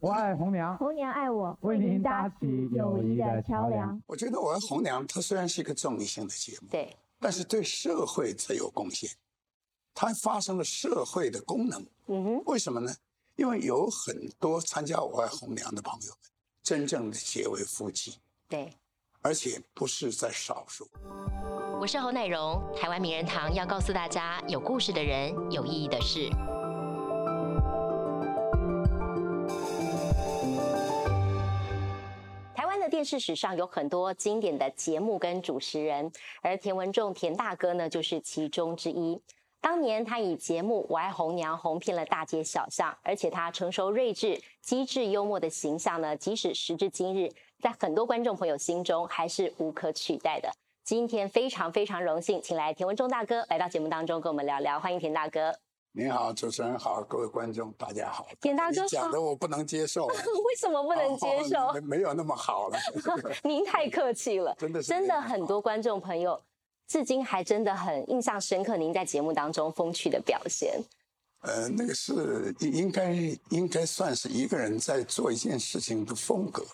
我爱红娘，红娘爱我，为您搭起友谊的桥梁。我觉得我爱红娘，它虽然是一个综艺性的节目，对，但是对社会则有贡献，它发生了社会的功能。为什么呢？因为有很多参加我爱红娘的朋友们，真正的结为夫妻，对，而且不是在少数。我是侯乃荣，台湾名人堂要告诉大家，有故事的人，有意义的事。电视史上有很多经典的节目跟主持人，而田文仲田大哥呢就是其中之一。当年他以节目《我爱红娘》红遍了大街小巷，而且他成熟睿智、机智幽默的形象呢，即使时至今日，在很多观众朋友心中还是无可取代的。今天非常荣幸，请来田文仲大哥来到节目当中跟我们聊聊，欢迎田大哥。您好，主持人好，各位观众大家好。田大哥讲的我不能接受。为什么不能接受？没有那么好了。您太客气了。真的很多观众朋友至今还真的很印象深刻您在节目当中风趣的表现。那个是应该算是一个人在做一件事情的风格。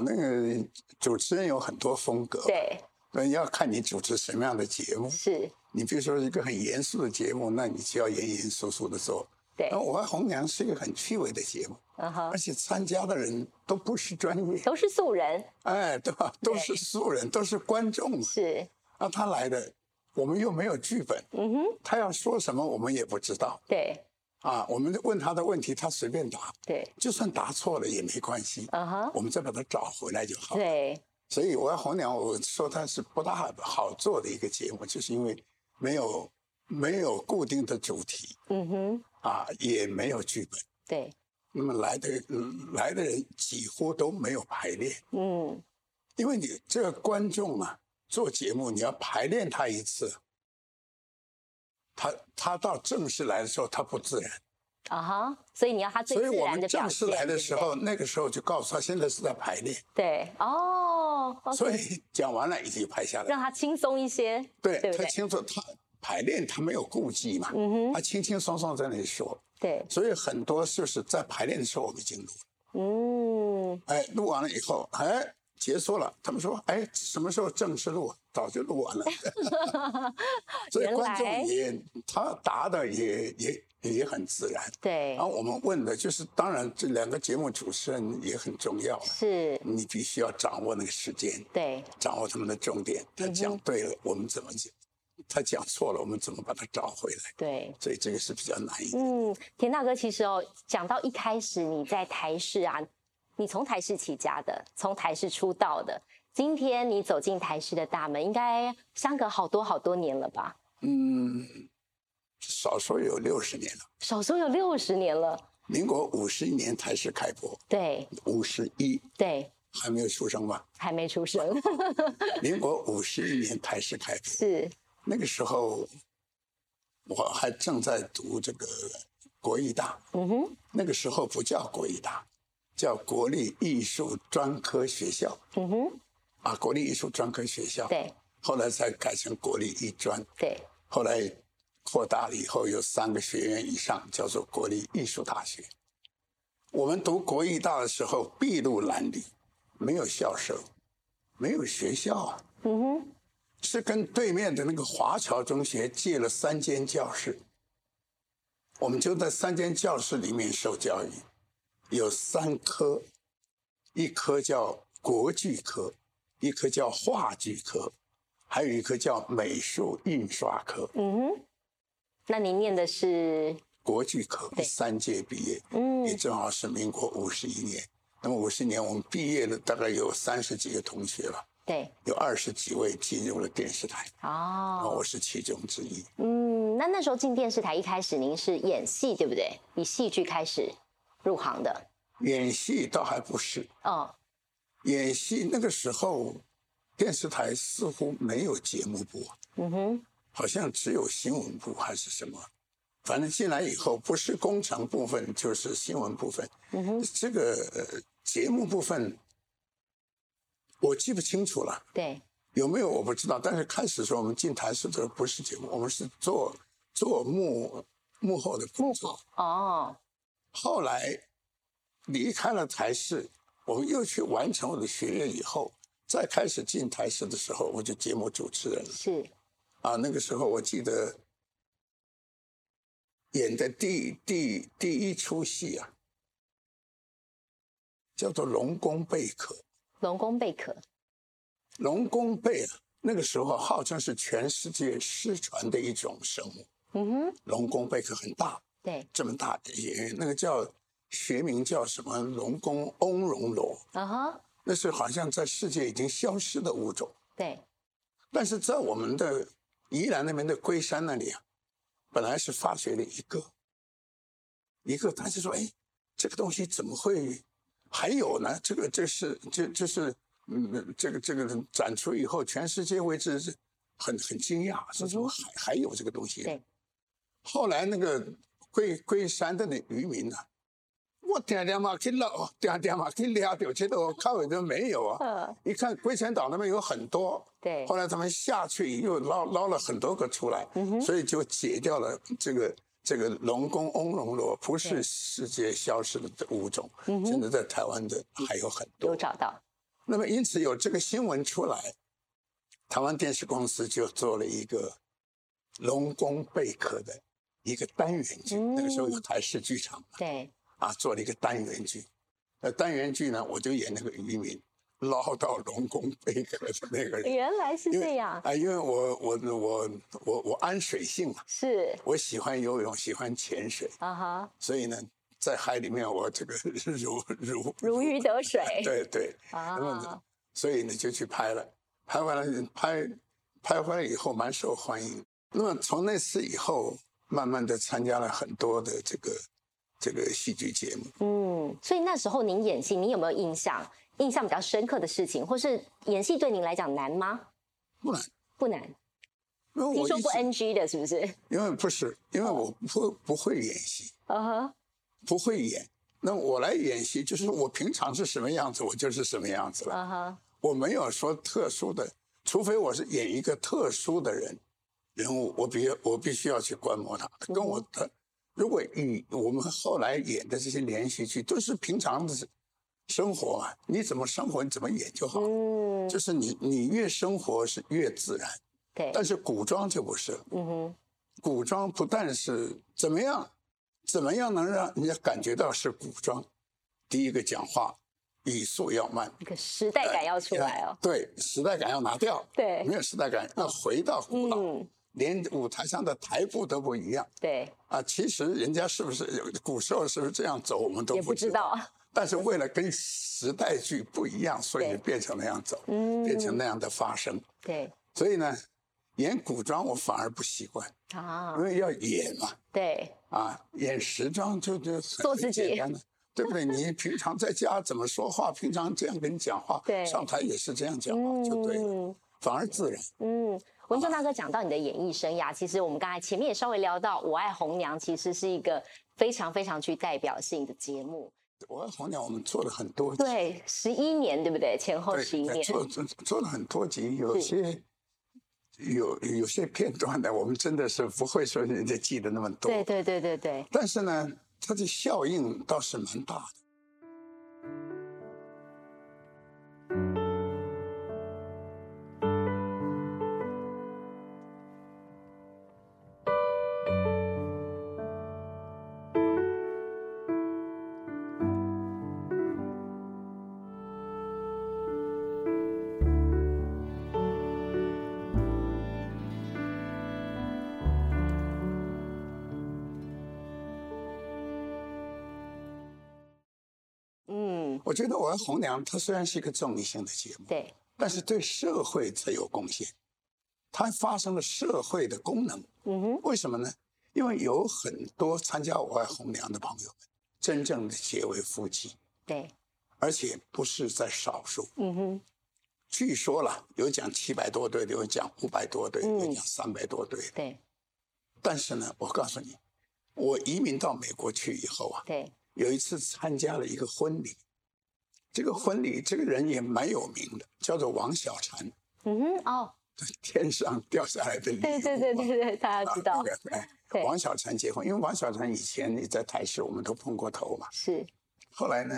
那个主持人有很多风格。对。要看你主持什么样的节目。是。你比如说一个很严肃的节目，那你就要严肃的做。对。那我爱红娘是一个很趣味的节目，而且参加的人都不是专业，都是素人。哎，对吧？都是素人，都是观众。是。那他来的，我们又没有剧本，他要说什么我们也不知道。对。我们问他的问题，他随便答。对。就算答错了也没关系，我们再把它找回来就好了。对。所以我爱红娘，我说它是不大好做的一个节目，就是因为没有固定的主题，也没有剧本，对。那么来的人几乎都没有排练，因为你这个观众啊，做节目你要排练他一次，他到正式来的时候他不自然，所以你要他最自然的表现。所以我们正式来的时候，那个时候就告诉他现在是在排练，对，所以讲完了已经拍下来，让他轻松一些。对，他轻松，他排练他没有顾忌嘛，他轻轻松松在那里说。对，所以很多就是在排练的时候我们已经录了，录完了以后，结束了，他们说，什么时候正式录？早就录完了。所以观众他答的也很自然。对。然后我们问的就是，当然这两个节目主持人也很重要，是，你必须要掌握那个时间，对，掌握他们的重点。他讲对了，我们怎么讲？他讲错了，我们怎么把它找回来？对，所以这个是比较难一点。田大哥，其实讲到一开始你在台视啊。你从台视起家的，从台视出道的，今天你走进台视的大门，应该相隔好多年了吧？少说有60年了。少说有60年了。民国51年台视开播。对。51。对。还没有出生吧？还没出生。民国51年台视开播。是。那个时候，我还正在读这个国艺大。那个时候不叫国艺大。叫国立艺术专科学校，国立艺术专科学校，对，后来才改成国立艺专，对，后来扩大了以后有3个学院以上，叫做国立艺术大学。我们读国艺大的时候，筚路蓝缕，没有校舍，没有学校啊，是跟对面的那个华侨中学借了3间教室，我们就在3间教室里面受教育。有3科，一科叫国剧科，一科叫话剧科，还有一科叫美术印刷科。那您念的是国剧科，3届毕业，也正好是民国51年。那么50年我们毕业了，大概有30几个同学吧。对，有20几位进入了电视台。我是其中之一。那时候进电视台一开始您是演戏对不对？以戏剧开始。入行的演戏倒还不是演戏那个时候电视台似乎没有节目部，好像只有新闻部还是什么，反正进来以后不是工程部分就是新闻部分，这个节目部分我记不清楚了，对，有没有我不知道，但是开始说我们进台视的时候不是节目，我们是做幕后的工作。后来离开了台视，我又去完成我的学业以后，再开始进台视的时候，我就节目主持人了。是。啊，那个时候我记得演的第一出戏啊，叫做《龙宫贝壳》。龙宫贝壳。龙宫贝啊，那个时候号称是全世界失传的一种生物。嗯哼。龙宫贝壳很大。对。这么大的也，那个叫学名叫什么？龙宫翁绒螺。啊哈。那是好像在世界已经消失的物种。对。但是在我们的宜兰那边的龟山那里啊，本来是发掘了一个，他就说：“哎，这个东西怎么会还有呢？这个展出以后，全世界为之很惊讶，说怎么还有这个东西？”对。后来那个龟山的那渔民呢、啊，我天天嘛去捞，天天嘛去掠到，结果看尾都没有啊。一看龟山岛那边有很多，对。后来他们下去又捞了很多个出来，所以就解掉了这个龙宫翁绒螺，不是世界消失的物种，现在在台湾的还有很多。有找到。那么因此有这个新闻出来，台湾电视公司就做了一个龙宫贝壳的一个单元剧，那个时候有台视剧场嘛。对。啊，做了一个单元剧，单元剧呢，我就演那个渔民捞到龙宫贝壳的那个人。原来是这样啊、因为我安水性嘛，是，我喜欢游泳，喜欢潜水啊哈，所以呢，在海里面我这个如鱼得水，对对啊，那么所以呢就去拍了，拍完了以后蛮受欢迎。那么从那次以后，慢慢的参加了很多的这个戏剧节目。嗯，所以那时候您演戏，您有没有印象比较深刻的事情，或是演戏对您来讲难吗？不难，不难。听说不 NG 的，是不是？因为我不会演戏，不会演。那我来演戏，就是我平常是什么样子，我就是什么样子了。我没有说特殊的，除非我是演一个特殊的人物，我必须要去观摩他，跟我的。如果以我们后来演的这些连续剧，都是平常的生活啊，你怎么生活，你怎么演就好了。嗯，就是你越生活是越自然。对。但是古装就不是了。嗯哼。古装不但是怎么样能让人家感觉到是古装，第一个讲话语速要慢，一个时代感要出来哦。对，时代感要拿掉。对。没有时代感，要回到古老。嗯。连舞台上的台步都不一样。对啊，其实人家是不是古时候是不是这样走，我们都不知道。但是为了跟时代剧不一样，所以就变成那样走，变成那样的发生。对，所以呢，演古装我反而不习惯啊，因为要演嘛。对啊，演时装就做自己，对不对？你平常在家怎么说话，平常这样跟你讲话，上台也是这样讲话就对了，反而自然。嗯。文忠大哥讲到你的演艺生涯，其实我们刚才前面也稍微聊到，《我爱红娘》其实是一个非常非常具代表性的节目。《我爱红娘》我们做了很多集，对，11年，对不对？前后11年，做了很多集，有些片段呢，我们真的是不会说人家记得那么多。对。但是呢，它的效应倒是蛮大的。我觉得《我爱红娘》它虽然是一个综艺性的节目，对，但是对社会才有贡献，它发生了社会的功能。为什么呢？因为有很多参加《我爱红娘》的朋友们，真正的结为夫妻，对，而且不是在少数。据说了，有讲700多对的，有讲500多对，有讲300多对的。对。但是呢，我告诉你，我移民到美国去以后啊，对，有一次参加了一个婚礼。这个婚礼，这个人也蛮有名的，叫做王小婵。哦，天上掉下来的礼物。对，大家知道。王小婵结婚，因为王小婵以前你在台视我们都碰过头嘛。是。后来呢，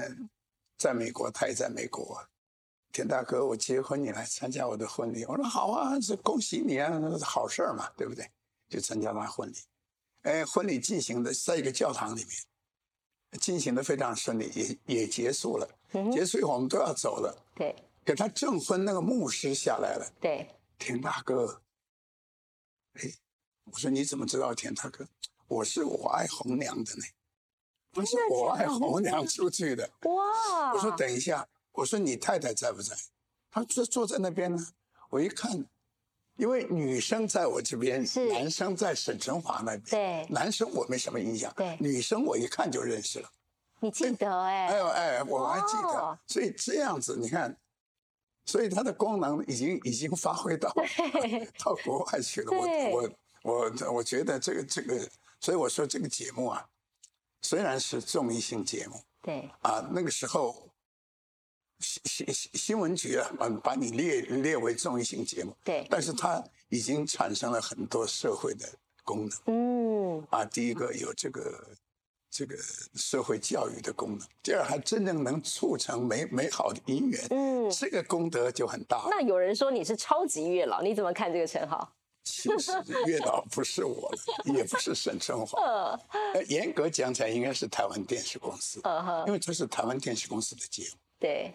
在美国，他也在美国。田大哥，我结婚你来参加我的婚礼，我说好啊，这恭喜你啊，好事嘛，对不对？就参加他婚礼。哎，婚礼进行的在一个教堂里面，进行的非常顺利，也结束了。结束以后我们都要走了。对。给他证婚那个牧师下来了。对。田大哥，哎，我说你怎么知道田大哥？我爱红娘的呢。不是我爱红娘出去的。哇！我说等一下，我说你太太在不在？她坐在那边呢。我一看，因为女生在我这边，男生在沈成华那边。对。男生我没什么印象，对。女生我一看就认识了。你记得哎？哎，我还记得。所以这样子，你看，所以它的功能已经发挥到国外去了。我觉得这个，所以我说这个节目啊。虽然是综艺性节目，对啊，那个时候新闻局啊，把你列为综艺性节目，对，但是它已经产生了很多社会的功能，嗯，啊，第一个有这个社会教育的功能，第二还真正能促成美好的姻缘，嗯，这个功德就很大。那有人说你是超级月老，你怎么看这个称号？其实月老不是我，也不是沈春华，严格讲起来应该是台湾电视公司，因为这是台湾电视公司的节目。对。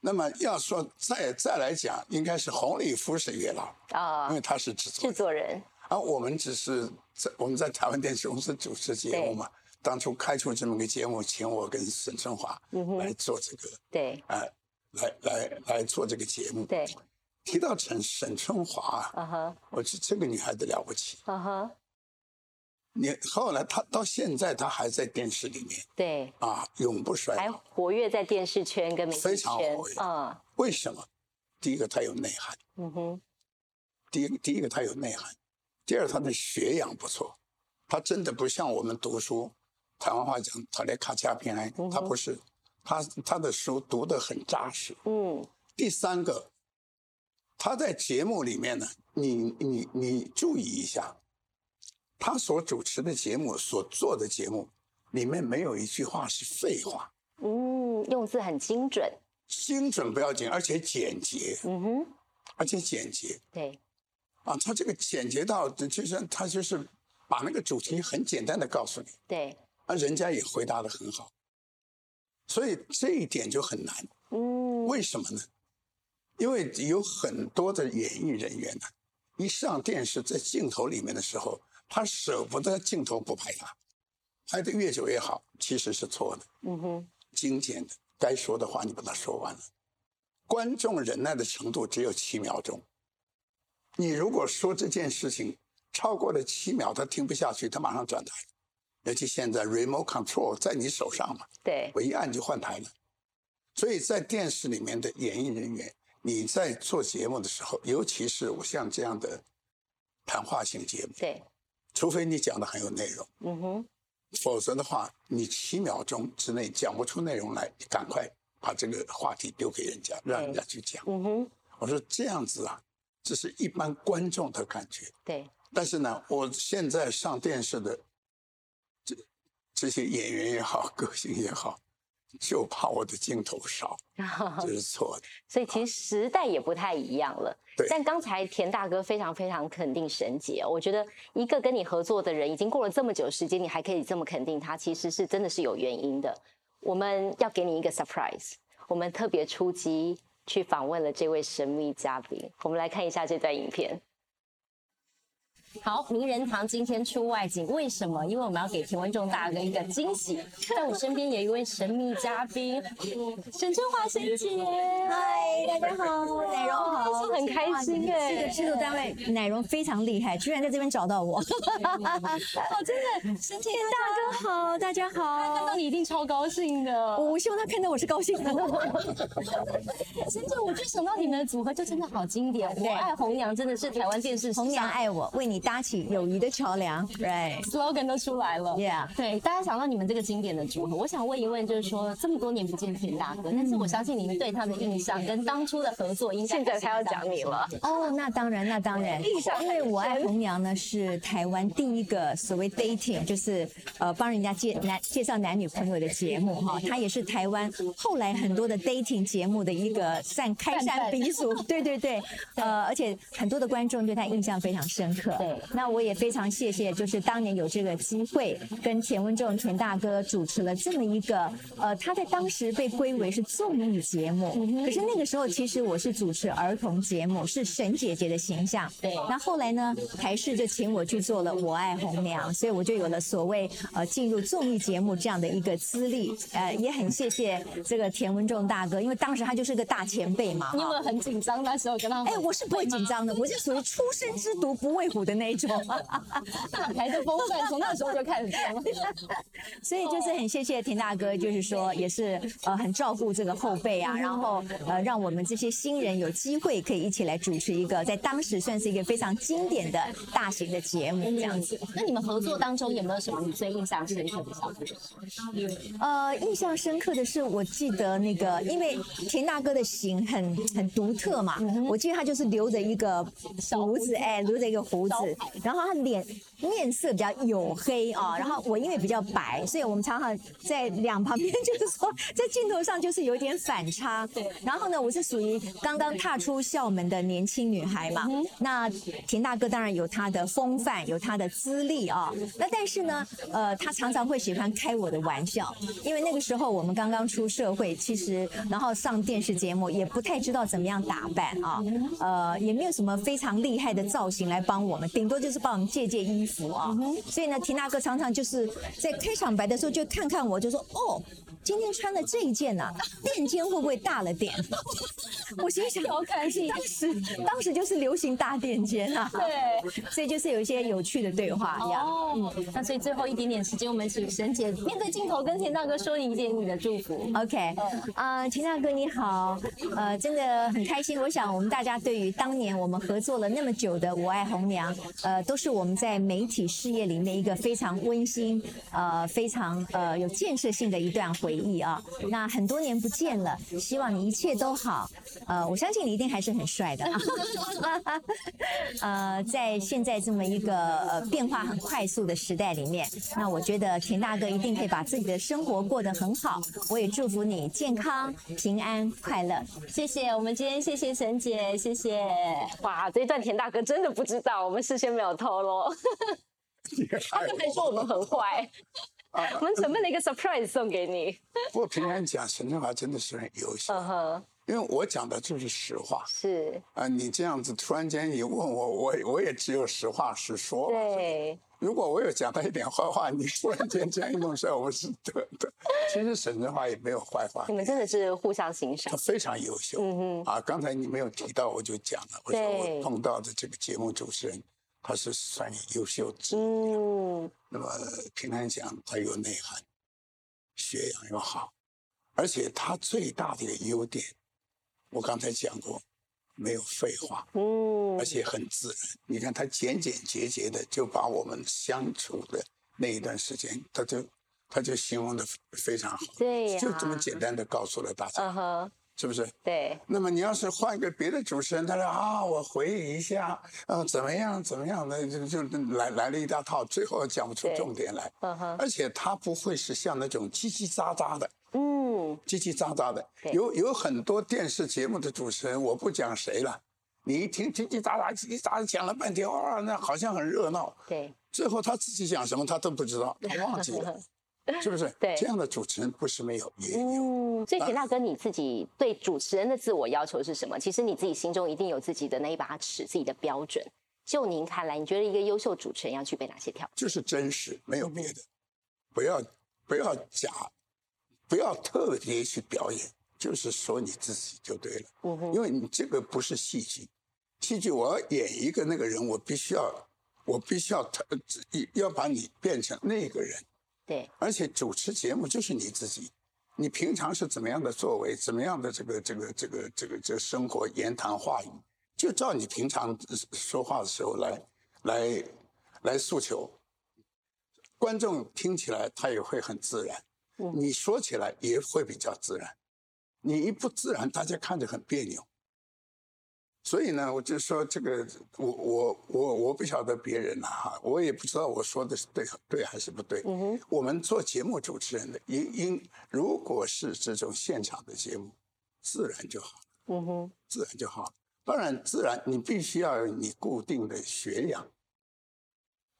那么要说再来讲，应该是洪礼夫是月老啊，因为他是制作人。啊，我们只是我们在台湾电视公司主持节目嘛，当初开出这么个节目，请我跟沈春华来做这个，对，来做这个节目，对。提到沈春华，我觉得这个女孩子了不起。你后来她到现在她还在电视里面，对啊，永不衰，还活跃在电视圈跟媒体圈，非常活跃。为什么？第一个她有内涵，第一个她有内涵，第二她的学养不错，她真的不像我们读书，台湾话讲她来卡恰片来，她不是，她的书读得很扎实。嗯，第三个。他在节目里面呢，你注意一下，他所主持的节目、所做的节目里面没有一句话是废话。嗯，用字很精准。精准不要紧，而且简洁。而且简洁。对。啊，他这个简洁到就是把那个主题很简单的告诉你。对。啊，人家也回答得很好，所以这一点就很难。嗯。为什么呢？因为有很多的演艺人员呢，一上电视在镜头里面的时候，他舍不得镜头不拍他，拍得越久越好，其实是错的。精简的，该说的话你把它说完了。观众忍耐的程度只有7秒钟，你如果说这件事情超过了7秒，他听不下去，他马上转台。尤其现在 remote control 在你手上嘛，对，我一按就换台了。所以在电视里面的演艺人员。你在做节目的时候，尤其是我像这样的谈话型节目，对，除非你讲的很有内容，否则的话，你7秒钟之内讲不出内容来，你赶快把这个话题丢给人家，让人家去讲。我说这样子啊，这是一般观众的感觉。对。但是呢，我现在上电视的这些演员也好，歌星也好。就怕我的镜头少，这是错的。所以其实时代也不太一样了。对。但刚才田大哥非常非常肯定沈姐，我觉得一个跟你合作的人已经过了这么久时间，你还可以这么肯定他，其实是真的是有原因的。我们要给你一个 surprise， 我们特别出击去访问了这位神秘嘉宾，我们来看一下这段影片。好，名人堂今天出外景，为什么？因为我们要给田文仲大哥一个惊喜。在我身边有一位神秘嘉宾，沈春华沈姐。嗨，大家好，乃蓉好，很开心哎。这个制作单位乃蓉非常厉害，居然在这边找到我。哦，真的，沈姐大哥好，大家好。看到你一定超高兴的。我希望他看到我是高兴的。沈姐，我就想到你们的组合就真的好经典，我爱红娘真的是台湾电视史上。红娘爱我，为你。搭起友谊的桥梁 ，right？slogan 都出来了 ，yeah。对，大家想到你们这个经典的组合，我想问一问，就是说这么多年不见田大哥，但是我相信你们对他的印象跟当初的合作应该现在他要讲你了哦，那当然，那当然，因为我爱红娘呢是台湾第一个所谓 dating， 就是帮人家介绍男女朋友的节目哈，他也是台湾后来很多的 dating 节目的一个开山鼻祖，对对对，而且很多的观众对他印象非常深刻。对，那我也非常谢谢，就是当年有这个机会跟钱文仲钱大哥主持了这么一个他在当时被归为是综艺节目，可是那个时候其实我是主持儿童节目，是沈姐姐的形象。对，那后来呢，台视就请我去做了《我爱红娘》，所以我就有了所谓进入综艺节目这样的一个资历。也很谢谢这个钱文仲大哥，因为当时他就是个大前辈嘛。你有没有很紧张那时候跟他？我是不会紧张的，我是属于初生之犊不畏虎的那一种。大台的风范从那时候就开始了。所以就是很谢谢田大哥，就是说也是很照顾这个后辈啊，然后让我们这些新人有机会可以一起来主持一个在当时算是一个非常经典的大型的节目这样子。那你们合作当中有没有什么你最印象深刻的小故事？印象深刻的是我记得那个，因为田大哥的型很独特嘛，我记得他就是留着一个胡子，留着一个胡子，然后他面色比较黝黑啊，然后我因为比较白，所以我们常常在两旁边就是说在镜头上就是有点反差。对，然后呢，我是属于刚刚踏出校门的年轻女孩嘛，那田大哥当然有他的风范，有他的资历啊，那但是呢，他常常会喜欢开我的玩笑，因为那个时候我们刚刚出社会，其实然后上电视节目也不太知道怎么样打扮啊，也没有什么非常厉害的造型来帮我们，顶多就是帮我们借衣服啊，所以呢，田大哥常常就是在开场白的时候就看看我，就说哦，今天穿的这一件呢，垫肩会不会大了点？我心想，当时就是流行大垫肩啊，对，所以就是有一些有趣的对话一样。哦，那所以最后一点点时间，我们请沈姐面对镜头跟田大哥说一点你的祝福。OK， 田大哥你好，真的很开心。我想我们大家对于当年我们合作了那么久的《我爱红娘》，都是我们在媒体事业里面一个非常温馨、非常有建设性的一段回忆啊。那很多年不见了，希望你一切都好。我相信你一定还是很帅的。在现在这么一个变化很快速的时代里面，那我觉得田大哥一定可以把自己的生活过得很好。我也祝福你健康、平安、快乐。谢谢，我们今天谢谢沈姐，谢谢。哇，这一段田大哥真的不知道，我们事先没有透露。他刚才说我们很坏，我们准备了一个 surprise 送给你。不过平安讲沈振华真的是很优秀，因为我讲的就是实话。是啊，你这样子突然间一问我也只有实话实说。对，如果我有讲到一点坏话，你突然间这样一弄出来，我是对的。其实沈振华也没有坏话，你们真的是互相欣赏，他非常优秀。刚才你没有提到，我就讲了，我说我碰到的这个节目主持人，他是算优秀之一。那么平常讲，他有内涵，学养又好，而且他最大的优点，我刚才讲过，没有废话，而且很自然。你看他简简洁洁的就把我们相处的那一段时间，他就形容的非常好，对，就这么简单的告诉了大家。是不是？对。那么你要是换一个别的主持人，他说啊，我回忆一下，怎么样怎么样的，就来了一大套，最后讲不出重点来。而且他不会是像那种叽叽喳喳的。叽叽喳喳的，有很多电视节目的主持人，我不讲谁了，你一听叽叽喳喳叽叽喳喳讲了半天，哇，那好像很热闹。对。最后他自己讲什么他都不知道，他忘记了。是不是？对，这样的主持人不是没有，也有。所以田大哥，你自己对主持人的自我要求是什么？其实你自己心中一定有自己的那一把尺，自己的标准。就您看来，你觉得一个优秀主持人要具备哪些条件？就是真实，没有别的，不要假，不要特别去表演，就是说你自己就对了。因为你这个不是戏剧，戏剧我要演一个那个人，我必须要把你变成那个人。对，而且主持节目就是你自己，你平常是怎么样的作为，怎么样的这个生活言谈话语，就照你平常说话的时候来来诉求，观众听起来他也会很自然，你说起来也会比较自然，你一不自然大家看着很别扭。所以呢我就说这个我不晓得别人啊，我也不知道我说的是对还是不对。我们做节目主持人的如果是这种现场的节目，自然就好了，自然就好了。当然自然你必须要有你固定的学养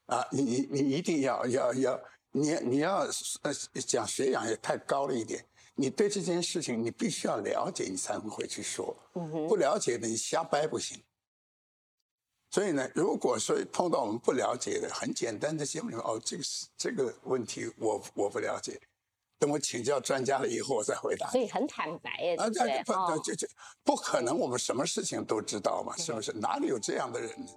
啊，你一定要你要讲学养也太高了一点，你对这件事情你必须要了解你才会去说，不了解的你瞎掰不行。所以呢如果说碰到我们不了解的很简单的节目里面，哦，这个问题我不了解，等我请教专家了以后我再回答。所以很坦白耶，对不对？不可能我们什么事情都知道嘛，是不是？哪里有这样的人呢？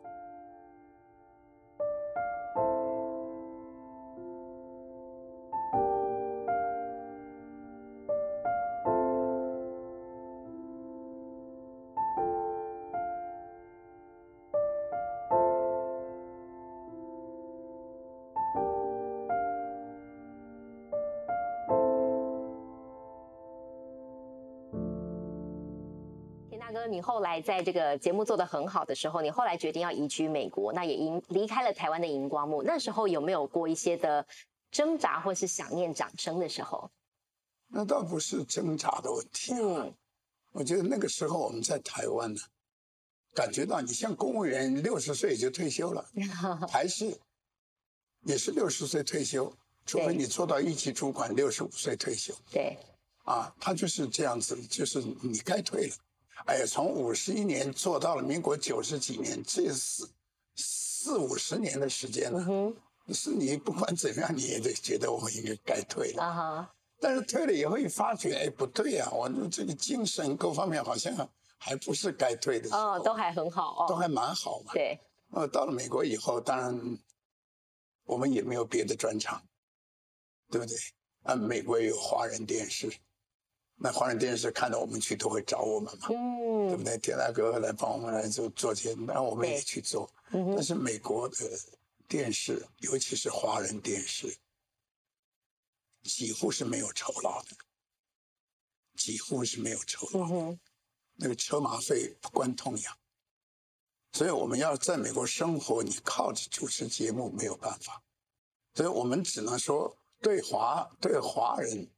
你后来在这个节目做得很好的时候，你后来决定要移居美国，那也离开了台湾的荧光幕，那时候有没有过一些的挣扎或是想念掌声的时候？那倒不是挣扎的问题啊，我觉得那个时候我们在台湾呢，感觉到你像公务员60岁就退休了，台视也是60岁退休，除非你做到一级主管65岁退休。对啊，他就是这样子，就是你该退了。哎呀，从51年做到了民国90几年，这四五十年的时间了，是你不管怎么样，你也得觉得我应该该退了。但是退了以后一发觉，哎，不对啊，我这个精神各方面好像还不是该退的时候。都还很好，都还蛮好嘛。对。到了美国以后，当然我们也没有别的专场，对不对？啊，美国也有华人电视。那华人电视看到我们去都会找我们嘛，对不对？田大哥来帮我们来做节目，那我们也去做。但是美国的电视，尤其是华人电视，几乎是没有酬劳的，那个车马费不关痛痒。所以我们要在美国生活，你靠着主持节目没有办法，所以我们只能说对华人。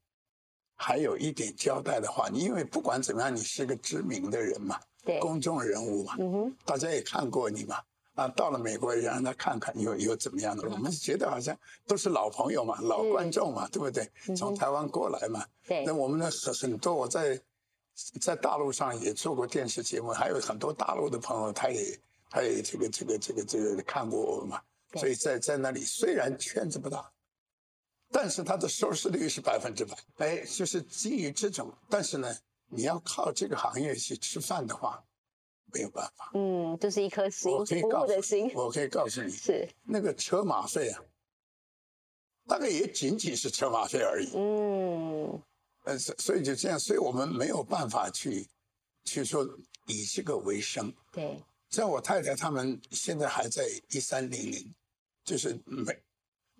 还有一点交代的话，你因为不管怎么样，你是个知名的人嘛，公众人物嘛，大家也看过你嘛，啊，到了美国让他看看有怎么样的，我们觉得好像都是老朋友嘛，老观众嘛，对不对？从台湾过来嘛，那我们的很多我在大陆上也做过电视节目，还有很多大陆的朋友，他也这个看过我们嘛，所以在那里虽然圈子不大。但是它的收视率是100%，哎，就是基于这种。但是呢，你要靠这个行业去吃饭的话，没有办法。就是一颗心，服务的心。我可以告诉你，是那个车马费啊，大概也仅是车马费而已。所以就这样，所以我们没有办法去说以这个为生。对，像我太太他们现在还在1300，就是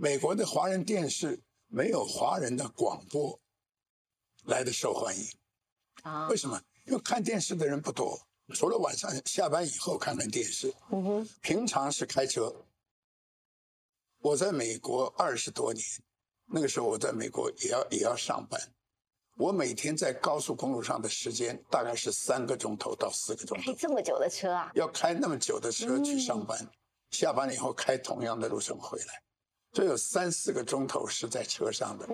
美国的华人电视没有华人的广播来的受欢迎，为什么？因为看电视的人不多，除了晚上下班以后看看电视，平常是开车。我在美国20多年，那个时候我在美国也要上班，我每天在高速公路上的时间大概是3个钟头到4个钟头。开这么久的车啊？要开那么久的车去上班，下班以后开同样的路程回来。所以有3-4个钟头是在车上的，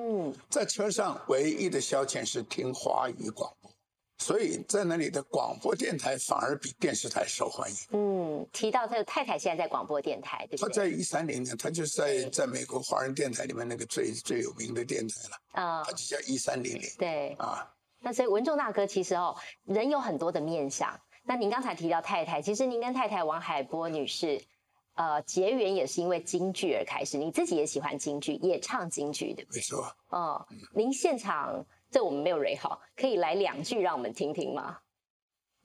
在车上唯一的消遣是听华语广播，所以在那里的广播电台反而比电视台受欢迎。提到他的太太现在在广播电台，对不对？他在1300年，他就是在美国华人电台里面那个最有名的电台了，他就叫1300。对啊，那所以文仲大哥其实人有很多的面向。那您刚才提到太太，其实您跟太太王海波女士。结缘也是因为京剧而开始，你自己也喜欢京剧，也唱京剧，对不对？没错。您现场，这我们没有蕊好，可以来2句让我们听听吗？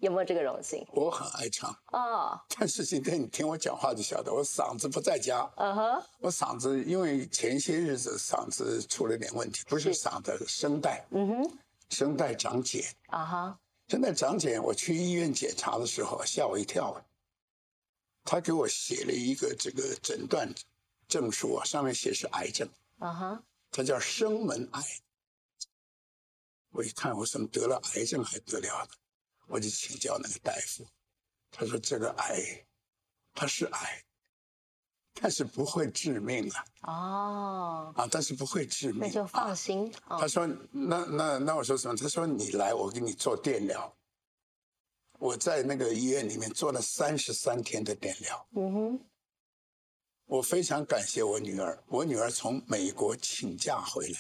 有没有这个荣幸？我很爱唱哦，但是现在你听我讲话就晓得，我嗓子不在家。嗯哼，我嗓子因为前些日子嗓子出了点问题，不是嗓子，声带。嗯哼，声带长茧。啊哈，声带长茧，我去医院检查的时候吓我一跳，他给我写了一个这个诊断证书啊，上面写是癌症。啊哈，它叫声门癌。我一看，我怎么得了癌症还得了的？我就请教那个大夫，他说这个癌，它是癌，但是不会致命啊。哦。啊，但是不会致命。那就放心。啊哦、他说，那我说什么？他说你来，我给你做电疗。我在那个医院里面做了33天的电疗。嗯哼。我非常感谢我女儿，我女儿从美国请假回来，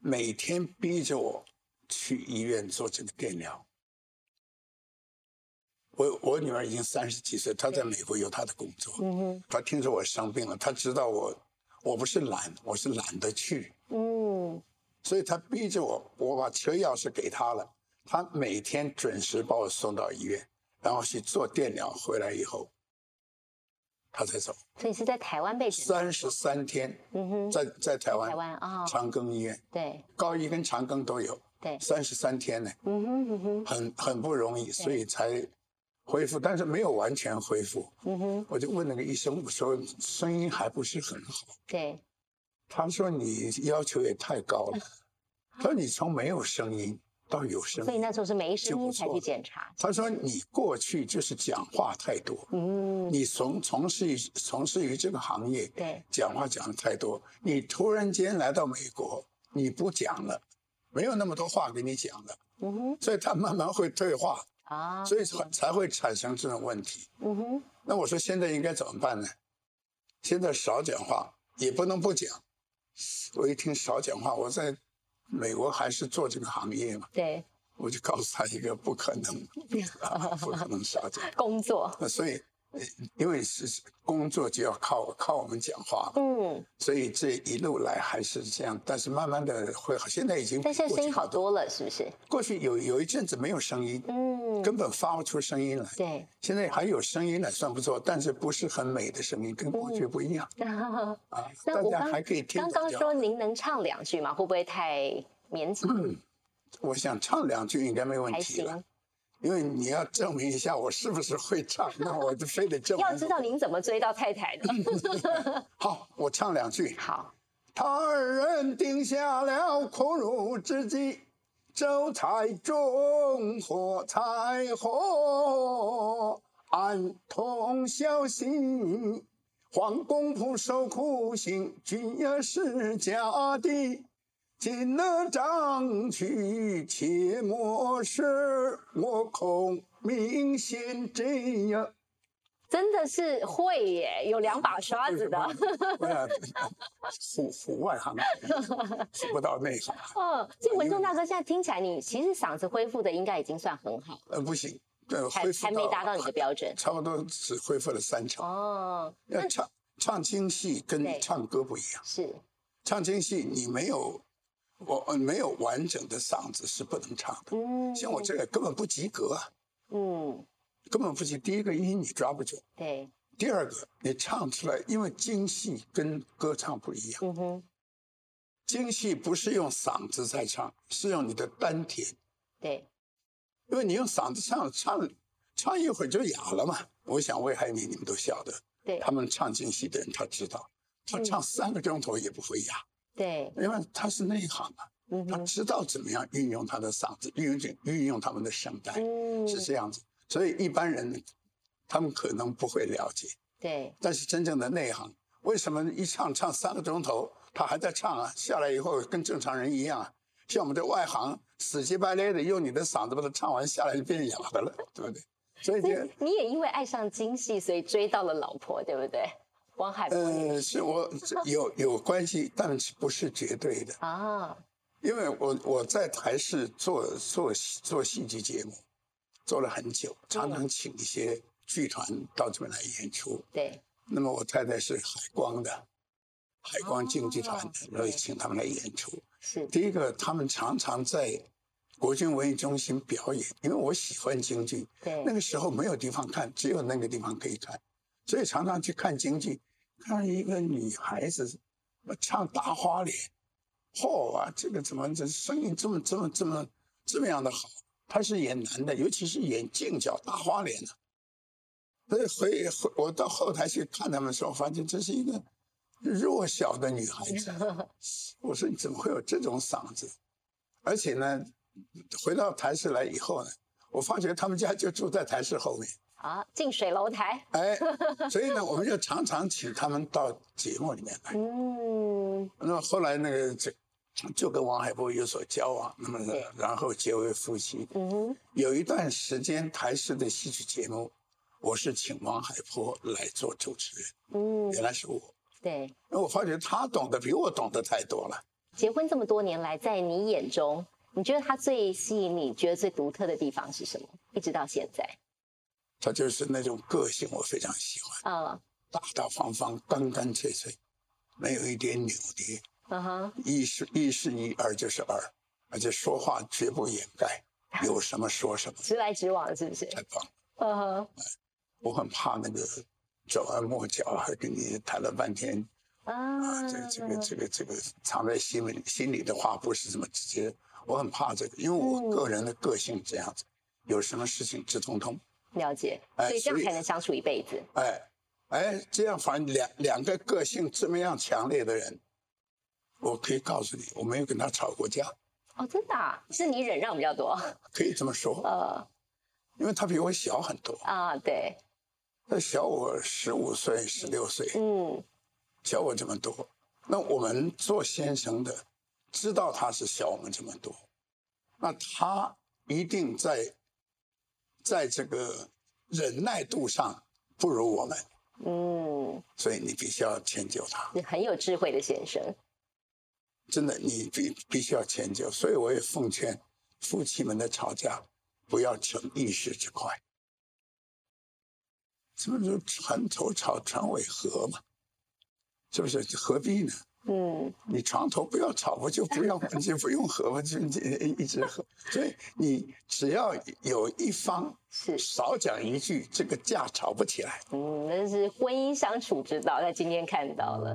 每天逼着我去医院做这个电疗。我女儿已经30几岁，她在美国有她的工作。嗯，她听说我生病了，她知道我不是懒，我是懒得去。嗯，所以她逼着我，我把车钥匙给她了，她每天准时把我送到医院，然后去做电疗，回来以后，她才走。所以是在台湾被诊断33天。嗯哼，在台湾啊，长庚医院。对，高医跟长庚都有。对，33天呢。嗯哼嗯哼，很不容易，所以才恢复，但是没有完全恢复。嗯哼，我就问那个医生，我说声音还不是很好。对，他说你要求也太高了。他说你从没有声音到有声音，所以那时候是没声音才去检查。他说你过去就是讲话太多，嗯，你从事于这个行业，对，讲话讲的太多，你突然间来到美国，你不讲了，没有那么多话给你讲了，嗯哼，所以他慢慢会退化。啊，所以才会产生这种问题。嗯哼，那我说现在应该怎么办呢？现在少讲话，也不能不讲。我一听少讲话，我在美国还是做这个行业嘛。对，我就告诉他一个不可能，不可能少讲工作。所以，因为是工作就要靠我们讲话。嗯，所以这一路来还是这样，但是慢慢的会好。现在已经，但现在声音好多了，是不是？过去有一阵子没有声音，嗯，根本发不出声音来。对，现在还有声音了，算不错，但是不是很美的声音，跟过去不一样。嗯、啊，大家还可以听。刚说您能唱2句吗？会不会太勉强？嗯，我想唱2句应该没问题了。因为你要证明一下我是不是会唱，那我就非得证明。要知道您怎么追到太太的。好，我唱2句。好。他二人定下了苦辱之计，周太中火柴火，暗通消息，皇公仆受苦刑，君也是家的。今能长去，切莫使我孔明先这样。真的是会耶，有2把刷子的。虎外行，不到内行。嗯，所以文仲大哥现在听起来，你其实嗓子恢复的应该已经算很好。不行，对，还没达到你的标准，差不多只恢复了3成。哦，要唱京戏跟唱歌不一样。是，唱京戏你没有。我没有完整的嗓子是不能唱的，像我这个根本不及格啊，根本不及。第一个音你抓不住，对。第二个你唱出来，因为京戏跟歌唱不一样，京戏不是用嗓子在唱，是用你的丹田，对。因为你用嗓子唱一会儿就哑了嘛。我想魏海敏你们都晓得，对，他们唱京戏的人他知道，他唱3个钟头也不会哑。对，因为他是内行啊，他知道怎么样运用他的嗓子，运用他们的声带，是这样子。所以一般人他们可能不会了解。对，但是真正的内行，为什么一唱3个钟头，他还在唱啊？下来以后跟正常人一样啊。像我们这外行，死乞白赖的用你的嗓子把它唱完，下来就变哑的了，对不对？所以你也因为爱上京戏，所以追到了老婆，对不对？王海波，是我有关系，但是不是绝对的啊。因为我在台视做戏剧节目，做了很久，常常请一些剧团到这边来演出。对。那么我太太是海光京剧团的，所以请他们来演出。是。第一个，他们常常在国军文艺中心表演，因为我喜欢京剧，对，那个时候没有地方看，只有那个地方可以看，所以常常去看京剧，看一个女孩子唱打花脸，啊，这个怎么这声音这么样的好？他是演男的，尤其是演净角打花脸的，所以我到后台去看他们的时候，发现这是一个弱小的女孩子。我说你怎么会有这种嗓子？而且呢，回到台视来以后呢，我发觉他们家就住在台视后面啊，近水楼台。哎，所以呢，我们就常常请他们到节目里面来。嗯，那么后来那个就跟王海波有所交往，那么然后结为夫妻。嗯，有一段时间台视的戏曲节目，我是请王海波来做主持人。嗯，原来是我。对，那我发觉他懂得比我懂得太多了。结婚这么多年来，在你眼中，你觉得他最吸引你，觉得最独特的地方是什么？一直到现在，他就是那种个性，我非常喜欢。啊，大大方方，干干脆脆，没有一点扭捏。啊哈，一是一，二就是二，而且说话绝不掩盖，有什么说什么，直来直往，是不是？太棒了。嗯哼，我很怕那个走完抹角，还跟你谈了半天啊，这个藏在心里的话不是这么直接，我很怕这个，因为我个人的个性这样子，有什么事情直通通。了解，所以这样才能相处一辈子。哎，这样反正两个个性这么样强烈的人，我可以告诉你，我没有跟他吵过架。哦，真的啊？是你忍让比较多。可以这么说。因为他比我小很多啊，对。他小我15岁、16岁，嗯，小我这么多。那我们做先生的，知道他是小我们这么多，那他一定在这个忍耐度上不如我们，嗯，所以你必须要迁就他。你很有智慧的先生，真的，你必须要迁就。所以我也奉劝夫妻们的吵架，不要逞一时之快。这不是船头吵船尾和嘛？是不是？何必呢？嗯，你床头不要吵，不用和嘛，就一直和。所以你只要有一方少讲一句，这个架吵不起来。嗯，那是婚姻相处之道，在今天看到了。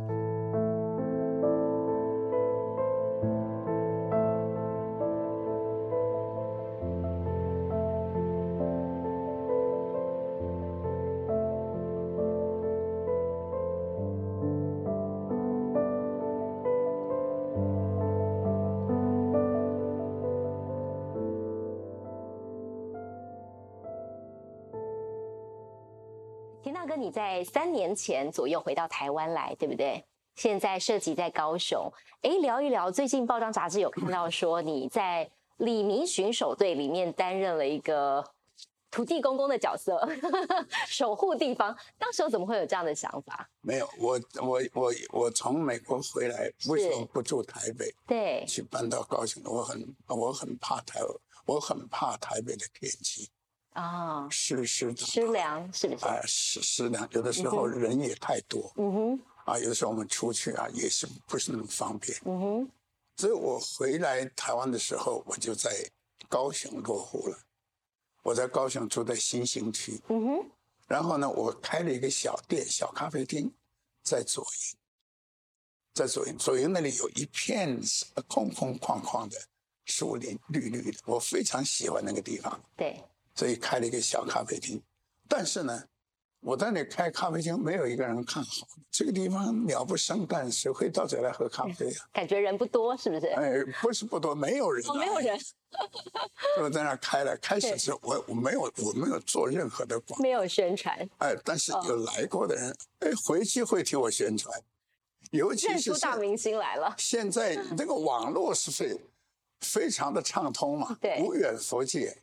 你在3年前左右回到台湾来，对不对？现在涉及在高雄。聊一聊最近报章杂志有看到说你在李明巡守队里面担任了一个土地公公的角色，守护地方。当时怎么会有这样的想法？没有，我从美国回来，为什么不住台北？对，去搬到高雄。我很怕台北的天气。啊，湿凉是不是？哎，湿凉，有的时候人也太多，嗯哼，啊，有的时候我们出去啊也是不是那么方便，嗯哼，所以我回来台湾的时候，我就在高雄落户了，我在高雄住在新兴区，嗯哼，然后呢，我开了一个小店，小咖啡厅，在左营，那里有一片空旷的树林，绿绿的，我非常喜欢那个地方，对。所以开了一个小咖啡厅，但是呢，我在那里开咖啡厅没有一个人看好。这个地方鸟不生蛋，谁会到这来喝咖啡啊？感觉人不多，是不是？哎，不是不多，没有人。没有人。我在那开了，开始是我没有做任何的广告，没有宣传。哎，但是有来过的人，哎，回去会替我宣传，尤其是大明星来了。现在那个网络是非常的畅通嘛，对，无远弗届。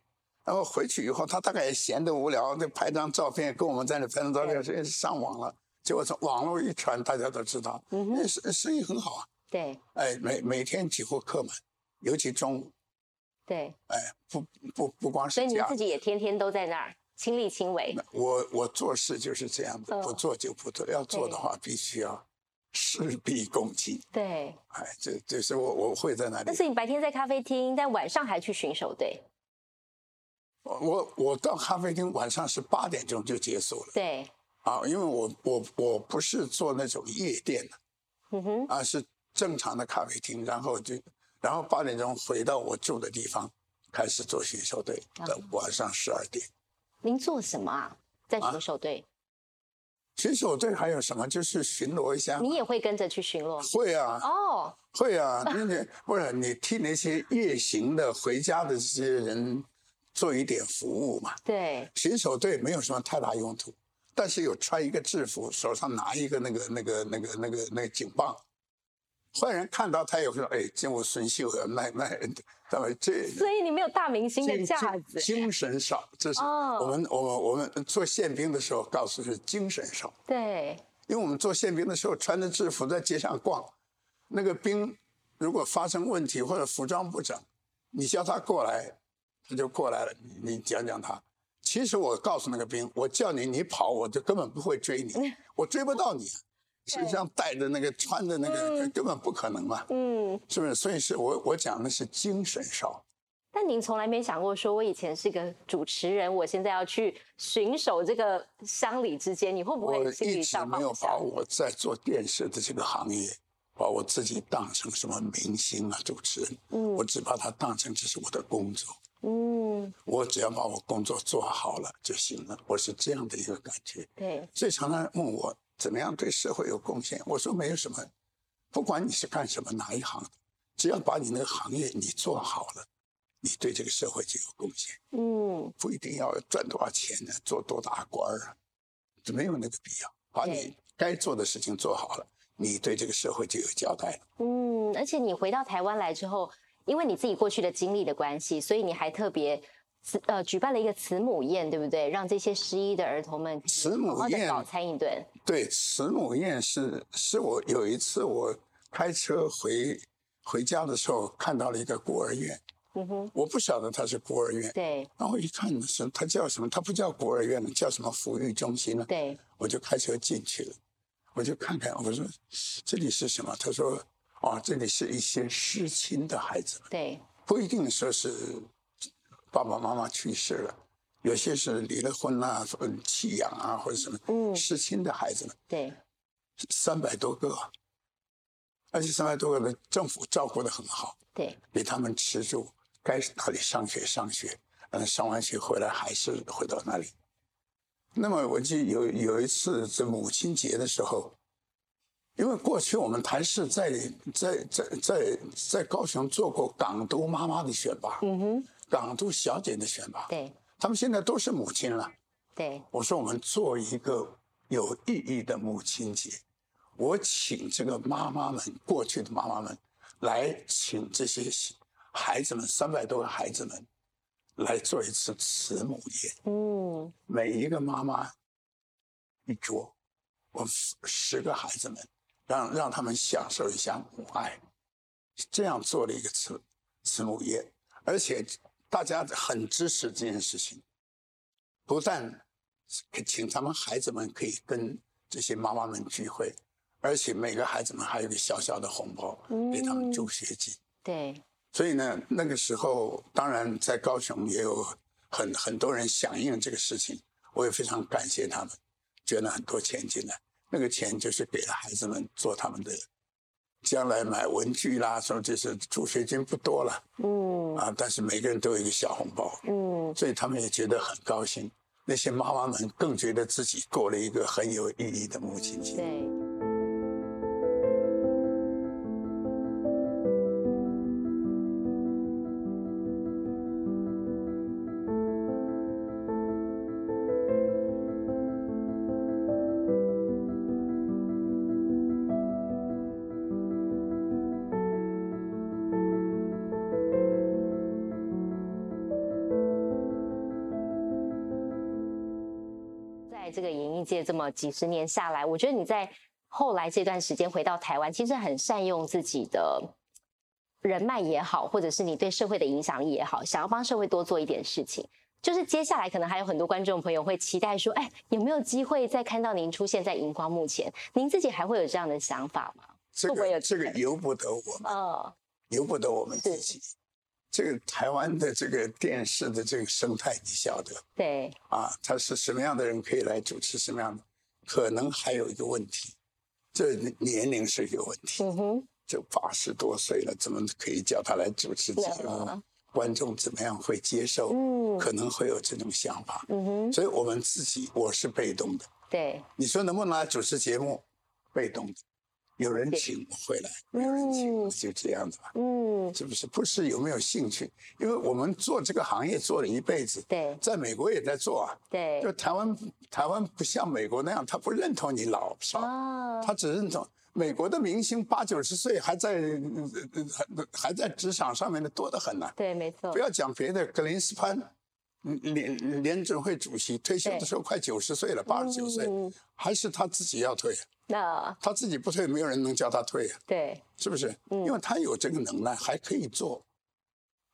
然后回去以后，他大概也闲得无聊，就拍张照片，跟我们在那拍张照片，上网了。结果从网络一传，大家都知道，嗯，生意很好啊。对，哎，每天几乎客满，尤其中午。对，哎，不光是这样。所以你自己也天天都在那儿亲力亲为。我做事就是这样的，不做就不做，要做的话必须要事必躬亲。对，哎，这是我会在那里。但是你白天在咖啡厅，但晚上还去巡守队。我到咖啡厅晚上是8点钟就结束了。对。啊，因为我不是做那种夜店的，嗯哼，啊是正常的咖啡厅，然后8点钟回到我住的地方，开始做巡守队，到晚上12点。您做什么啊？在巡守队？巡守队还有什么？就是巡逻一下。你也会跟着去巡逻？会啊。哦。会啊，你替那些夜行的回家的这些人做一点服务嘛。对。巡守队没有什么太大用途。但是有穿一个制服，手上拿一个那个警棒，坏人看到他也会说：“哎，见我孙秀娥，那人，那么这。”所以你没有大明星的架子，精神少，这是我们做宪兵的时候告诉是精神少。对，因为我们做宪兵的时候穿着制服在街上逛，那个兵如果发生问题或者服装不整，你叫他过来，他就过来了，你讲讲他。其实我告诉那个兵，我叫你，你跑，我就根本不会追你，我追不到你，身上带着那个穿的那个，根本不可能嘛，嗯，是不是？所以是我讲的是精神少。但您从来没想过说，我以前是个主持人，我现在要去巡守这个乡里之间，你会不会心里上放不下？我一直没有把我在做电视的这个行业，把我自己当成什么明星啊、主持人，嗯，我只把它当成只是我的工作。嗯，我只要把我工作做好了就行了，我是这样的一个感觉。对，所以常常问我怎么样对社会有贡献，我说没有什么，不管你是干什么哪一行的，只要把你那个行业你做好了，你对这个社会就有贡献。嗯，不一定要赚多少钱呢，做多大官啊，没有那个必要。把你该做的事情做好了，你对这个社会就有交代了。嗯，而且你回到台湾来之后。因为你自己过去的经历的关系，所以你还特别举办了一个慈母宴，对不对？让这些失依的儿童们慈母宴饱餐一顿。对，慈母宴是我有一次我开车回家的时候看到了一个孤儿院，嗯哼，我不晓得它是孤儿院，对。然后一看是它叫什么，它不叫孤儿院了，叫什么抚育中心了，对。我就开车进去了，我就看看，我说这里是什么？他说。哦，这里是一些失亲的孩子，对，不一定说是爸爸妈妈去世了，有些是离了婚啊、弃养啊或者什么，嗯，失亲的孩子们，对，300多个，而且300多个的政府照顾得很好，对，给他们吃住，该哪里上学，上完学回来还是回到那里。那么我记得有一次在母亲节的时候。因为过去我们台视在高雄做过港都妈妈的选拔，嗯哼，港都小姐的选拔，对，他们现在都是母亲了，对。我说我们做一个有意义的母亲节，我请这个妈妈们，过去的妈妈们来请这些孩子们，300多个孩子们来做一次慈母宴，嗯，每一个妈妈一桌，我10个孩子们。让他们享受一下母爱，这样做了一个慈母宴，而且大家很支持这件事情，不但请他们孩子们可以跟这些妈妈们聚会，而且每个孩子们还有一个小小的红包给他们助学金。对，所以呢，那个时候当然在高雄也有很多人响应这个事情，我也非常感谢他们，捐了很多钱进来。那个钱就是给了孩子们做他们的，将来买文具啦，什么就是助学金不多了，嗯，啊，但是每个人都有一个小红包，嗯，所以他们也觉得很高兴。那些妈妈们更觉得自己过了一个很有意义的母亲节。对。这个演艺界这么几十年下来，我觉得你在后来这段时间回到台湾，其实很善用自己的人脉也好，或者是你对社会的影响力也好，想要帮社会多做一点事情。就是接下来可能还有很多观众朋友会期待说，哎，有没有机会再看到您出现在荧光幕前？您自己还会有这样的想法吗？这个由不得我们，由不得我们自己。这个台湾的这个电视的这个生态，你晓得？对。啊，他是什么样的人可以来主持什么样的？可能还有一个问题，这年龄是一个问题。嗯哼。就80多岁了，怎么可以叫他来主持节目？观众怎么样会接受？嗯，可能会有这种想法。嗯哼。所以我们自己，我是被动的。对。你说能不能来主持节目？被动的。有人请我回来，没有人请我就这样子吧。嗯，是不是？不是有没有兴趣？因为我们做这个行业做了一辈子，对，在美国也在做啊。对，就台湾不像美国那样，他不认同你老少，他只认同美国的明星80、90岁还在职场上面的多得很呢。对，没错。不要讲别的，格林斯潘。联准会主席退休的时候快90岁了，89岁，还是他自己要退。那他自己不退，没有人能叫他退啊。对，是不是？因为他有这个能耐，还可以做。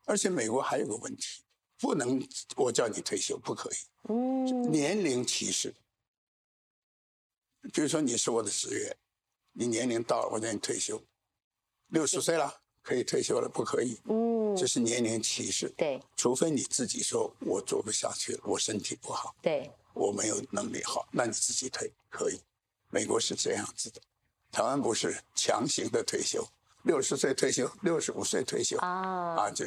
而且美国还有个问题，不能我叫你退休，不可以。年龄歧视。比如说你是我的职员，你年龄到了，我叫你退休，60岁了。可以退休了，不可以。这是年龄歧视。对，除非你自己说，我做不下去了，我身体不好，对，我没有能力好，那你自己退可以。美国是这样子的，台湾不是强行的退休，60岁退休，65岁退休啊，就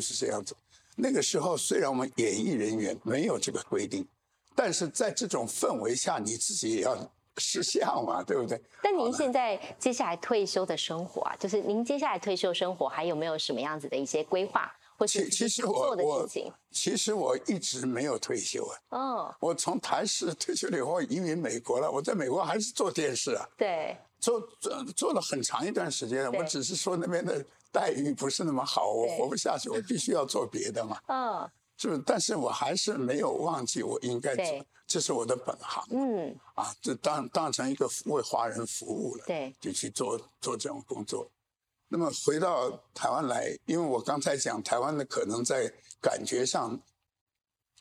是这样子。那个时候虽然我们演艺人员没有这个规定，但是在这种氛围下，你自己也要。是像嘛，对不对？但您现在接下来退休的生活啊，就是您接下来退休生活还有没有什么样子的一些规划，或是做的事情？其实我一直没有退休啊。我从台视退休了以后移民美国了，我在美国还是做电视啊。对。做了很长一段时间，我只是说那边的待遇不是那么好，我活不下去，我必须要做别的嘛。是不是？但是我还是没有忘记我应该做，这是我的本行。这当成一个为华人服务了，对，就去做这种工作。那么回到台湾来，因为我刚才讲台湾的可能在感觉上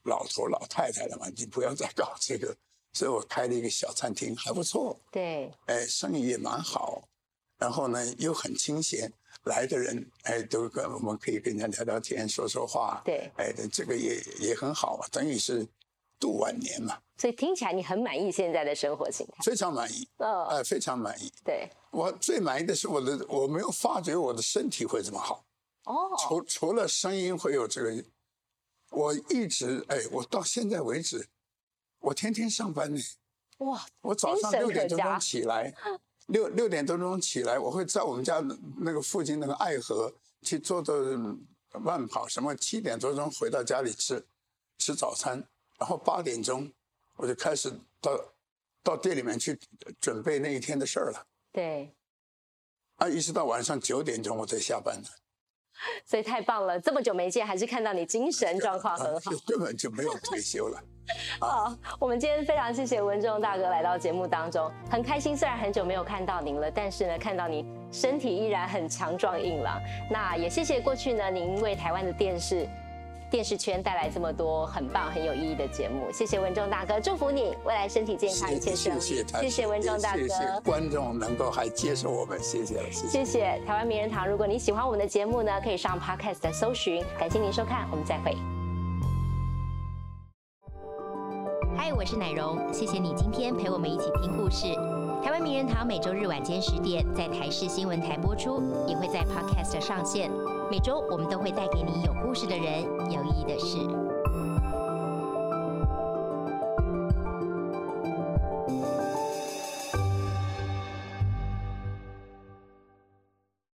老头老太太了嘛，你不要再搞这个。所以我开了一个小餐厅，还不错。对，哎，生意也蛮好，然后呢又很清闲。来的人，哎，都跟我们可以跟人家聊聊天，说说话。对，哎，这个也很好嘛，等于是度晚年嘛。所以听起来你很满意现在的生活形态？非常满意，非常满意。对，我最满意的是我没有发觉我的身体会这么好。除了声音会有这个，我一直我到现在为止，我天天上班呢。哇，我早上6点多钟起来。六点多钟起来，我会在我们家那个附近那个爱河去做慢跑什么，7点多钟回到家里吃早餐，然后8点钟我就开始到店里面去准备那一天的事儿了。对，一直到晚上9点钟我才下班了。所以太棒了，这么久没见，还是看到你精神状况很好，根本就没有退休了。好，我们今天非常谢谢文仲大哥来到节目当中，很开心。虽然很久没有看到您了，但是呢，看到您身体依然很强壮硬朗。那也谢谢过去呢，您为台湾的电视圈带来这么多很棒、很有意义的节目。谢谢文仲大哥，祝福你未来身体健康，一切顺利。谢谢文仲大哥，谢谢观众能够还接受我们，谢谢台湾名人堂。如果你喜欢我们的节目呢，可以上 Podcast 的搜寻。感谢您收看，我们再会。嗨，我是乃蓉，谢谢你今天陪我们一起听故事。台湾名人堂每周日晚间10点在台视新闻台播出，也会在 Podcast 上线。每周我们都会带给你有故事的人，有意义的事。